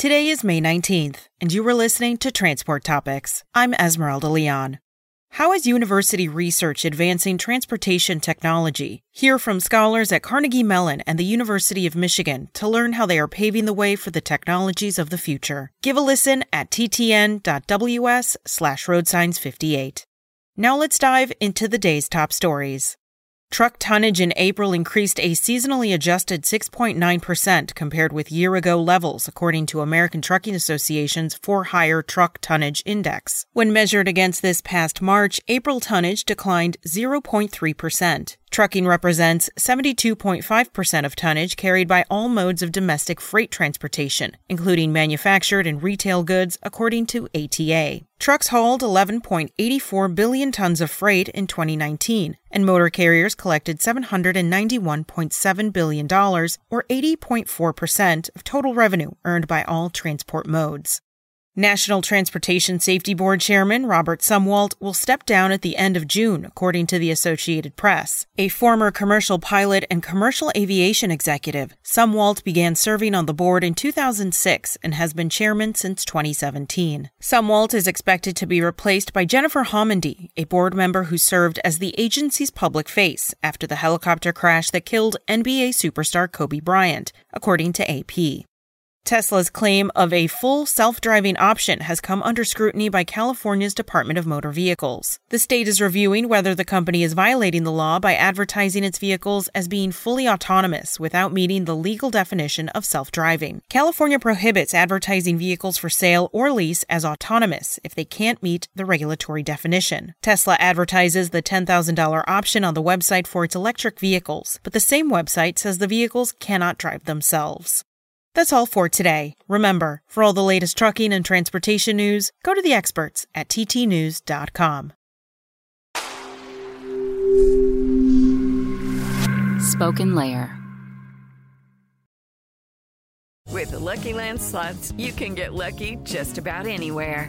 Today is May 19th, and you are listening to Transport Topics. I'm Esmeralda Leon. How is university research advancing transportation technology? Hear from scholars at Carnegie Mellon and the University of Michigan to learn how they are paving the way for the technologies of the future. Give a listen at ttn.ws/roadsigns58. Now let's dive into the day's top stories. Truck tonnage in April increased a seasonally adjusted 6.9% compared with year-ago levels, according to American Trucking Association's For-Hire Truck Tonnage Index. When measured against this past March, April tonnage declined 0.3%. Trucking represents 72.5% of tonnage carried by all modes of domestic freight transportation, including manufactured and retail goods, according to ATA. Trucks hauled 11.84 billion tons of freight in 2019, and motor carriers collected $791.7 billion, or 80.4% of total revenue earned by all transport modes. National Transportation Safety Board Chairman Robert Sumwalt will step down at the end of June, according to the Associated Press. A former commercial pilot and commercial aviation executive, Sumwalt began serving on the board in 2006 and has been chairman since 2017. Sumwalt is expected to be replaced by Jennifer Homendy, a board member who served as the agency's public face after the helicopter crash that killed NBA superstar Kobe Bryant, according to AP. Tesla's claim of a full self-driving option has come under scrutiny by California's Department of Motor Vehicles. The state is reviewing whether the company is violating the law by advertising its vehicles as being fully autonomous without meeting the legal definition of self-driving. California prohibits advertising vehicles for sale or lease as autonomous if they can't meet the regulatory definition. Tesla advertises the $10,000 option on the website for its electric vehicles, but the same website says the vehicles cannot drive themselves. That's all for today. Remember, for all the latest trucking and transportation news, go to the experts at ttnews.com. Spoken Layer. With the Lucky Land Slots, you can get lucky just about anywhere.